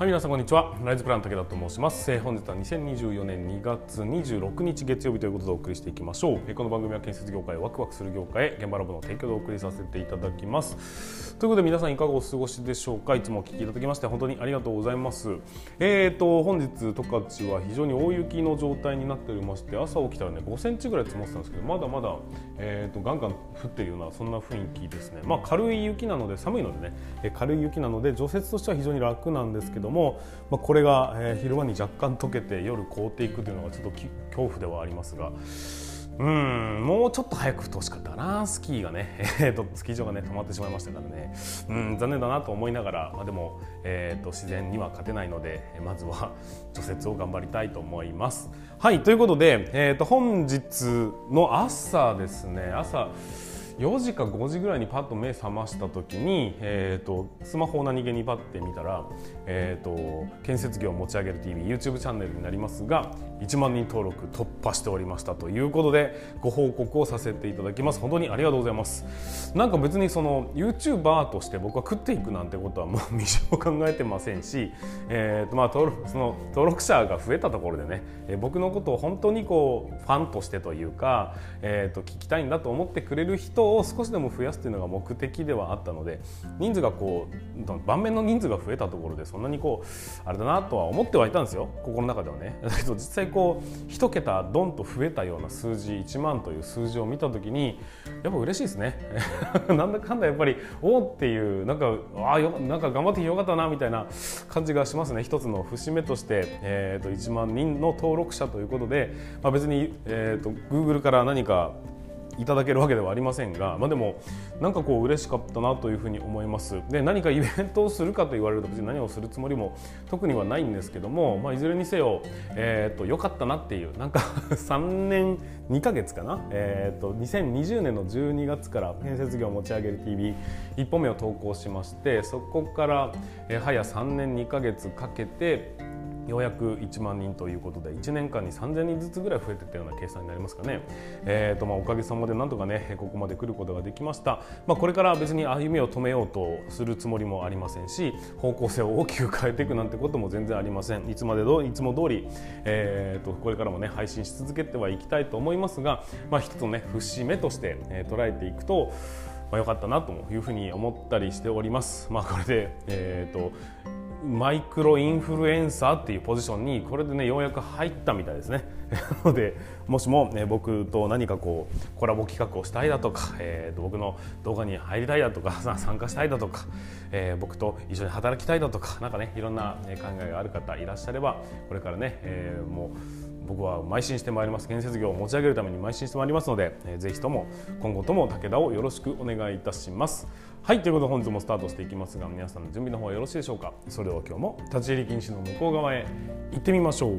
はい、皆さんこんにちは。ライズプラン武田と申します。本日は2024年2月26日月曜日ということでお送りしていきましょう。この番組は建設業界をワクワクする業界へ現場ラボの提供でお送りさせていただきます。ということで皆さんいかがお過ごしでしょうか。いつもお聞きいただきまして本当にありがとうございます。本日十勝は非常に大雪の状態になっておりまして、朝起きたらね5センチぐらい積もってたんですけど、まだまだ、ガンガン降っているようなそんな雰囲気ですね。まあ軽い雪なので、寒いのでね、軽い雪なので除雪としては非常に楽なんですけども、これが昼間に若干溶けて夜凍っていくというのがちょっと恐怖ではありますが、もうちょっと早く降ってほしかったかな。スキーがね、スキー場がね止まってしまいましたからね、残念だなと思いながら、でも、自然には勝てないのでまずは除雪を頑張りたいと思います。はい、ということで、本日の朝ですね、朝4時か5時ぐらいにパッと目覚ました時に、スマホを何気にパッて見たら、建設業を持ち上げる TV YouTube チャンネルになりますが、1万人登録突破しておりましたということでご報告をさせていただきます。本当にありがとうございます。なんか別にその YouTuber として僕は食っていくなんてことはもう未生考えてませんし、登録者が増えたところでね、僕のことを本当にこうファンとしてというか、聞きたいんだと思ってくれる人を少しでも増やすというのが目的ではあったので、人数がこう盤面の人数が増えたところでそんなにこうあれだなとは思ってはいたんですよ、心の中ではね。だけど実際こう1桁ドンと増えたような数字、1万という数字を見た時にやっぱ嬉しいですねなんだかんだやっぱりおーっていう、なんか頑張ってよかったなみたいな感じがしますね。一つの節目として、1万人の登録者ということで、別に、Google から何かいただけるわけではありませんが、でもなんかこう嬉しかったなというふうに思います。で、何かイベントをするかと言われると別に何をするつもりも特にはないんですけども、いずれにせよ、良かったなっていう、なんか3年2ヶ月かな、2020年の12月から建設業を持ち上げる TV 1本目を投稿しまして、そこから、早3年2ヶ月かけてようやく1万人ということで、1年間に3000人ずつぐらい増えていったような計算になりますかね。おかげさまでなんとかねここまで来ることができました。これから別に歩みを止めようとするつもりもありませんし、方向性を大きく変えていくなんてことも全然ありません。いつも通り、これからもね配信し続けてはいきたいと思いますが、一つのね節目として、捉えていくと良かったなというふうに思ったりしております。これで、マイクロインフルエンサーっていうポジションにこれでねようやく入ったみたいですね。なのでもしも、僕と何かこうコラボ企画をしたいだとか、僕の動画に入りたいだとか、参加したいだとか、僕と一緒に働きたいだとか、なんかねいろんな考えがある方いらっしゃれば、これからね、もう僕は邁進してまいります。建設業を持ち上げるために邁進してまいりますので、ぜひとも今後とも武田をよろしくお願いいたします。はい、ということで本日もスタートしていきますが、皆さんの準備の方はよろしいでしょうか。それでは今日も立ち入り禁止の向こう側へ行ってみましょう。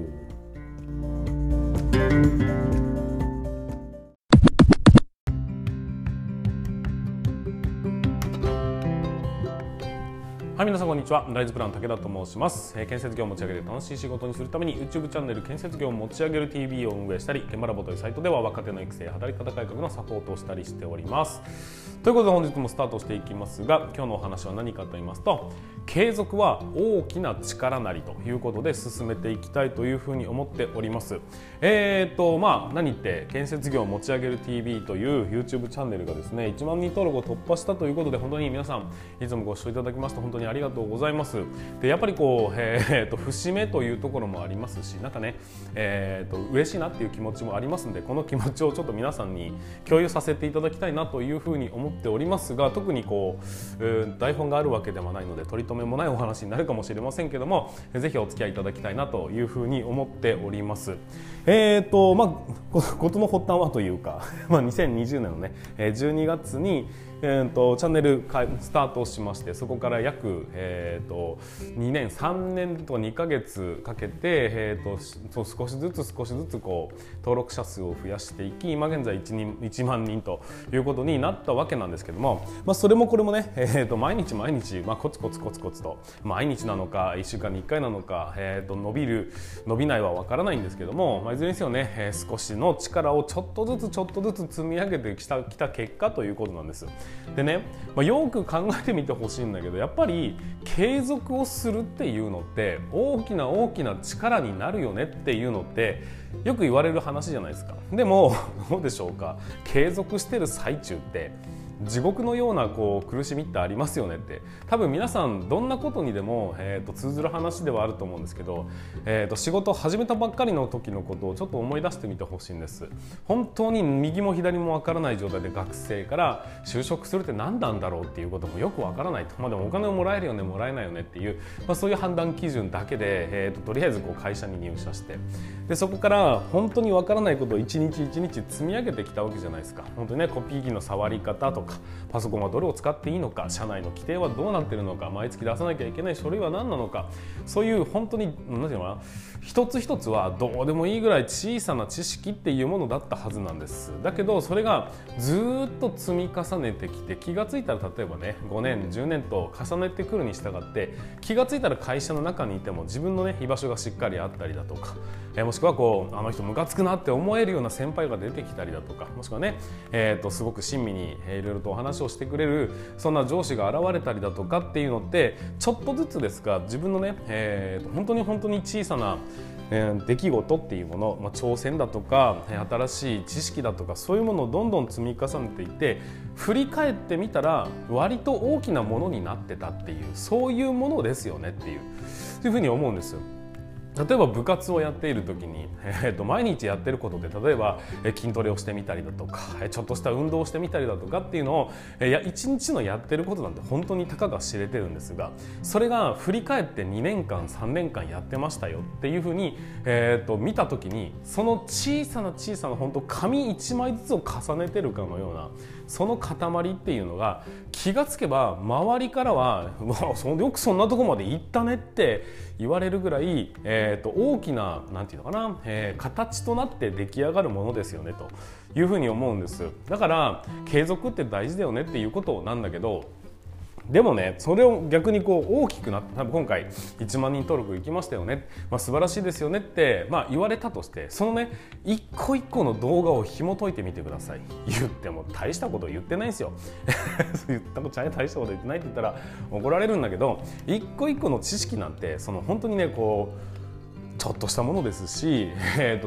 はい、皆さんこんにちは。ライズプラン武田と申します。建設業を持ち上げて楽しい仕事にするために YouTube チャンネル建設業を持ち上げる TV を運営したり、現場ラボというサイトでは若手の育成、働き方改革のサポートをしたりしております。ということで本日もスタートしていきますが、今日のお話は何かと言いますと、継続は大きな力なりということで進めていきたいというふうに思っております。何って建設業を持ち上げる TV という YouTube チャンネルがですね1万人登録を突破したということで、本当に皆さんいつもご視聴いただきまして本当にありがとうございます。でやっぱりこう、節目というところもありますし、なんかね、嬉しいなっていう気持ちもありますので、この気持ちをちょっと皆さんに共有させていただきたいなというふうに思っておりますが、特にこう、台本があるわけではないので取り留めもないお話になるかもしれませんけども、ぜひお付き合いいただきたいなというふうに思っております。事の発端はというか、2020年のね12月にチャンネルスタートしまして、そこから約、2年3年と2ヶ月かけて、少しずつこう登録者数を増やしていき、今現在1万人ということになったわけなんですけども、それもこれもね、毎日、コツコツと毎日なのか1週間に1回なのか、伸びないは分からないんですけども、いずれにせよね、少しの力をちょっとずつ積み上げてきた結果ということなんです。でね、よく考えてみてほしいんだけど、やっぱり継続をするっていうのって大きな力になるよねっていうのってよく言われる話じゃないですか。でもどうでしょうか、継続してる最中って地獄のようなこう苦しみってありますよねって、多分皆さんどんなことにでも、通ずる話ではあると思うんですけど、仕事を始めたばっかりの時のことをちょっと思い出してみてほしいんです。本当に右も左も分からない状態で学生から就職するって何なんだろうっていうこともよく分からないと、でもお金をもらえるよねもらえないよねっていう、そういう判断基準だけで、とりあえずこう会社に入社して、でそこから本当に分からないことを一日一日積み上げてきたわけじゃないですか。本当にね、コピー機の触り方とかパソコンはどれを使っていいのか、社内の規定はどうなっているのか、毎月出さなきゃいけない書類は何なのか、そういう本当に何て言うのかな、一つ一つはどうでもいいぐらい小さな知識っていうものだったはずなんです。だけどそれがずっと積み重ねてきて、気がついたら例えばね5年10年と重ねてくるに従って、気がついたら会社の中にいても自分のね居場所がしっかりあったりだとか、もしくはこうあの人ムカつくなって思えるような先輩が出てきたりだとか、もしくはね、すごく親身にいろいろとお話をしてくれるそんな上司が現れたりだとかっていうのって、ちょっとずつですが自分のね、本当に小さな出来事っていうもの、挑戦だとか新しい知識だとか、そういうものをどんどん積み重ねていって振り返ってみたら割と大きなものになってたっていう、そういうものですよねっていうふうに思うんですよ。例えば部活をやっている時に、毎日やってることで、例えば筋トレをしてみたりだとかちょっとした運動をしてみたりだとかっていうのを、一日のやってることなんて本当にたかが知れてるんですが、それが振り返って2年間3年間やってましたよっていうふうに、見た時に、その小さな本当紙1枚ずつを重ねてるかのようなその塊っていうのが、気がつけば周りからはよくそんなとこまで行ったねって言われるぐらい、大きななんていうのかな、形となって出来上がるものですよねというふうに思うんです。だから継続って大事だよねっていうことなんだけど、でもね、それを逆にこう大きくなって、多分今回1万人登録いきましたよね、素晴らしいですよねって、言われたとして、そのね一個一個の動画を紐解いてみてください。言っても大したこと言ってないんですよ言ったこと大したこと言ってないって言ったら怒られるんだけど、一個一個の知識なんてその本当にねこうちょっとしたものですし、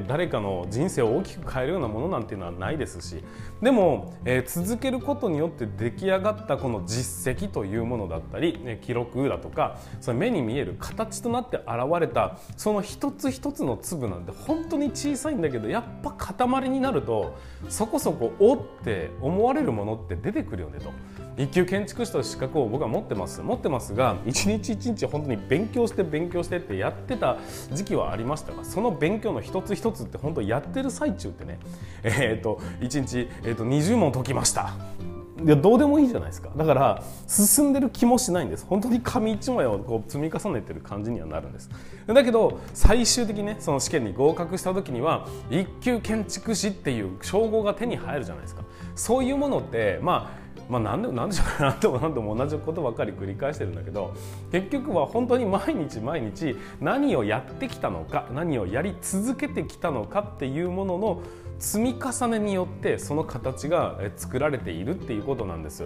誰かの人生を大きく変えるようなものなんていうのはないですし、でも、続けることによって出来上がったこの実績というものだったり、記録だとか、その目に見える形となって現れたその一つ一つの粒なんて本当に小さいんだけど、やっぱ塊になるとそこそこおって思われるものって出てくるよねと。一級建築士という資格を僕は持ってますが、一日一日本当に勉強してってやってた時期はありましたが、その勉強の一つ一つって本当やってる最中ってね、一日、20問解きました。いやどうでもいいじゃないですか。だから進んでる気もしないんです。本当に紙一枚をこう積み重ねてる感じにはなるんです。だけど最終的にね、その試験に合格した時には一級建築士っていう称号が手に入るじゃないですか。そういうものって何度も同じことばっかり繰り返してるんだけど、結局は本当に毎日何をやってきたのか、何をやり続けてきたのかっていうものの積み重ねによってその形が作られているっていうことなんです。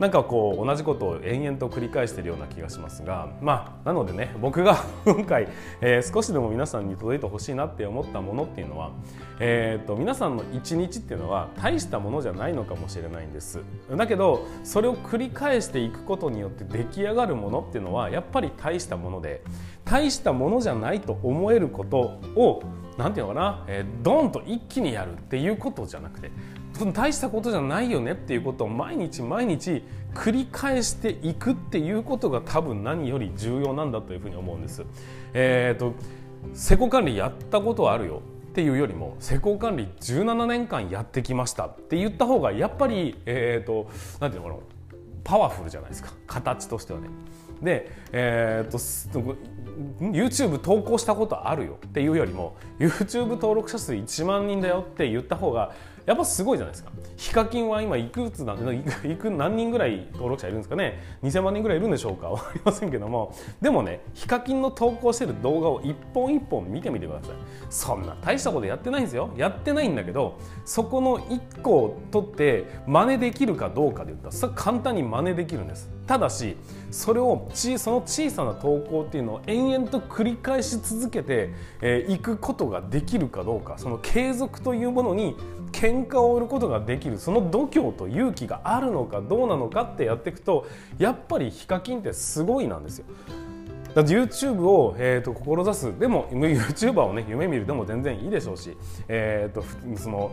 なんかこう同じことを延々と繰り返しているような気がしますが、なのでね、僕が今回、少しでも皆さんに届いてほしいなって思ったものっていうのは、皆さんの一日っていうのは大したものじゃないのかもしれないんです。だけどそれを繰り返していくことによって出来上がるものっていうのはやっぱり大したもので、大したものじゃないと思えることをドンと一気にやるっていうことじゃなくて、大したことじゃないよねっていうことを毎日繰り返していくっていうことが多分何より重要なんだというふうに思うんです。施工管理やったことあるよっていうよりも、施工管理17年間やってきましたって言った方がやっぱり、パワフルじゃないですか、形としてはね。で、YouTube 投稿したことあるよっていうよりも、 YouTube 登録者数1万人だよって言った方がやっぱすごいじゃないですか。ヒカキンは今何人ぐらい登録者いるんですかね。2000万人ぐらいいるんでしょうか、分かりませんけども、でもね、ヒカキンの投稿してる動画を一本一本見てみてください。そんな大したことやってないんですよ。やってないんだけど、そこの1個を取って真似できるかどうかで言ったら、それ簡単に真似できるんです。ただしそれをその小さな投稿っていうのを延々と繰り返し続けていくことができるかどうか、その継続というものに喧嘩を売ることができる、その度胸と勇気があるのかどうなのかってやっていくと、やっぱりヒカキンってすごいなんですよ。だから YouTube を、志す、でも YouTuber をね、夢見るでも全然いいでしょうし、その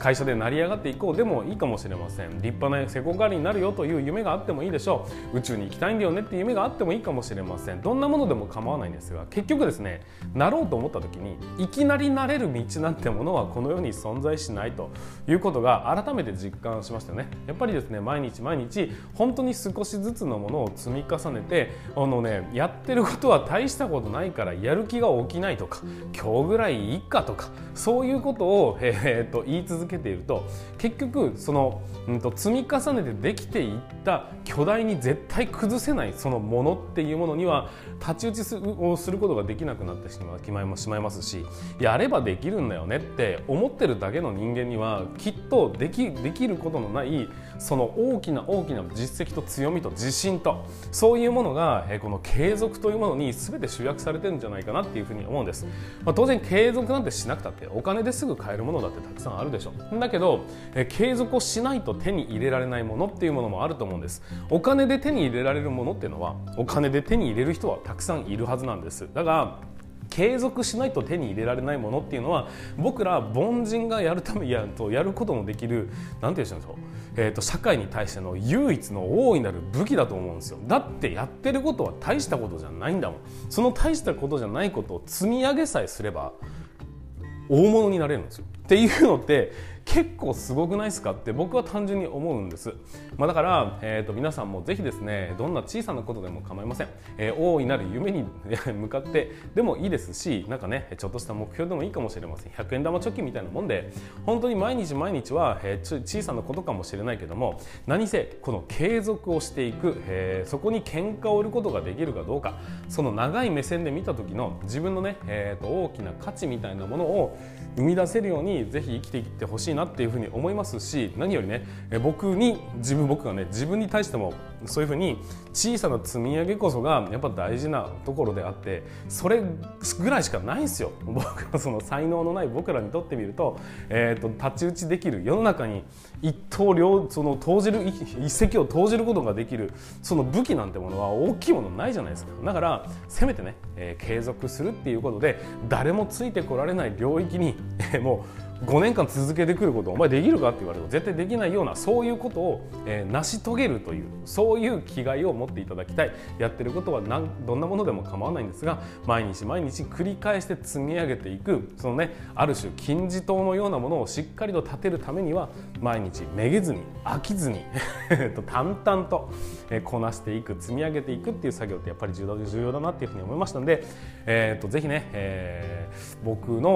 会社で成り上がっていこうでもいいかもしれません。立派な施工管理になるよという夢があってもいいでしょう。宇宙に行きたいんだよねっていう夢があってもいいかもしれません。どんなものでも構わないんですが、結局ですね、なろうと思った時にいきなりなれる道なんてものはこの世に存在しないということが改めて実感しましたね。やっぱりですね、毎日毎日本当に少しずつのものを積み重ねて、やってることは大したことないからやる気が起きないとか、今日ぐらいいいかとか、そういうことを、言い続けていると、結局その、積み重ねてできていった巨大に絶対崩せないそのものっていうものには太刀打ちをすることができなくなってしまいますし、やればできるんだよねって思ってるだけの人間にはきっとできることのないその大きな実績と強みと自信と、そういうものがこの継続というものに全て集約されてるんじゃないかなっていうふうに思うんです。当然継続なんてしなくたってお金ですぐ買えるものだってたくさんあるでしょ。だけど継続をしないと手に入れられないものっていうものもあると思うんです。お金で手に入れられるものっていうのは、お金で手に入れる人はたくさんいるはずなんです。だから継続しないと手に入れられないものっていうのは、僕ら凡人がやることのできる、なんていうんでしょう、社会に対しての唯一の大いなる武器だと思うんですよ。だってやってることは大したことじゃないんだもん。その大したことじゃないことを積み上げさえすれば大物になれるんですよっていうのって結構すごくないですかって僕は単純に思うんです。だから、皆さんもぜひですね、どんな小さなことでも構いません。大いなる夢に向かってでもいいですし、なんかね、ちょっとした目標でもいいかもしれません。100円玉貯金みたいなもんで、本当に毎日は、小さなことかもしれないけども、何せこの継続をしていく、そこに喧嘩を売ることができるかどうか、その長い目線で見た時の自分のね、大きな価値みたいなものを生み出せるように、ぜひ生きていってほしいなっていうふうに思いますし、何よりね、僕がね、自分に対してもそういうふうに小さな積み上げこそがやっぱ大事なところであって、それぐらいしかないんですよ。僕はその才能のない僕らにとってみると、太刀打ちできる世の中に一石を投じることができるその武器なんてものは大きいものないじゃないですか。だからせめてね、継続するっていうことで、誰もついてこられない領域にもう5年間続けてくることをお前できるかって言われると絶対できないような、そういうことを、成し遂げるという、そういう気概を持っていただきたい。やってることはどんなものでも構わないんですが、毎日繰り返して積み上げていく、そのね、ある種金字塔のようなものをしっかりと立てるためには、毎日めげずに飽きずに淡々とこなしていく、積み上げていくっていう作業ってやっぱり重要だなっていうふうに思いましたので、ぜひね、僕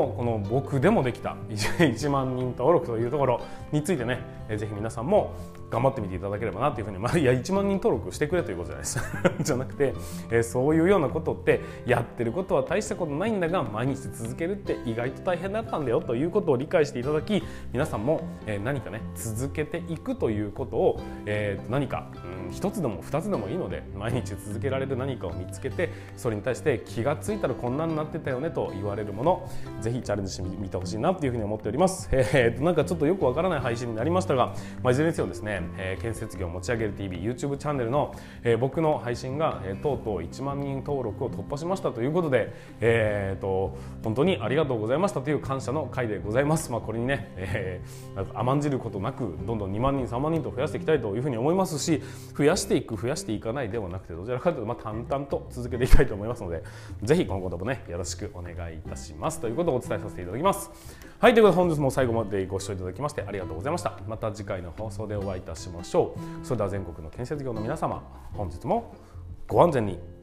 でもできた1万人登録というところについてね、ぜひ皆さんも頑張ってみていただければなというふうに、いや1万人登録してくれということじゃないですじゃなくて、そういうようなことって、やってることは大したことないんだが毎日続けるって意外と大変だったんだよということを理解していただき、皆さんも、何かね、続けていくということを、何か1つでも2つでもいいので、毎日続けられる何かを見つけて、それに対して気がついたらこんなになってたよねと言われるもの、ぜひチャレンジしてみてほしいなというふうに思っております。なんかちょっとよくわからない配信になりましたが、いずれにせよですね、建設業を持ち上げる TV YouTube チャンネルの、僕の配信が、とうとう1万人登録を突破しましたということで、本当にありがとうございましたという感謝の回でございます。これにね、甘んじることなく、どんどん2万人3万人と増やしていきたいというふうに思いますし、増やしていかないではなくて、どちらかというと淡々と続けていきたいと思いますので、ぜひ今後ともね、よろしくお願いいたしますということをお伝えさせていただきます。はい、ということで本日も最後までご視聴いただきましてありがとうございました。また次回の放送でお会いいたしましょう。それでは全国の建設業の皆様、本日もご安全に。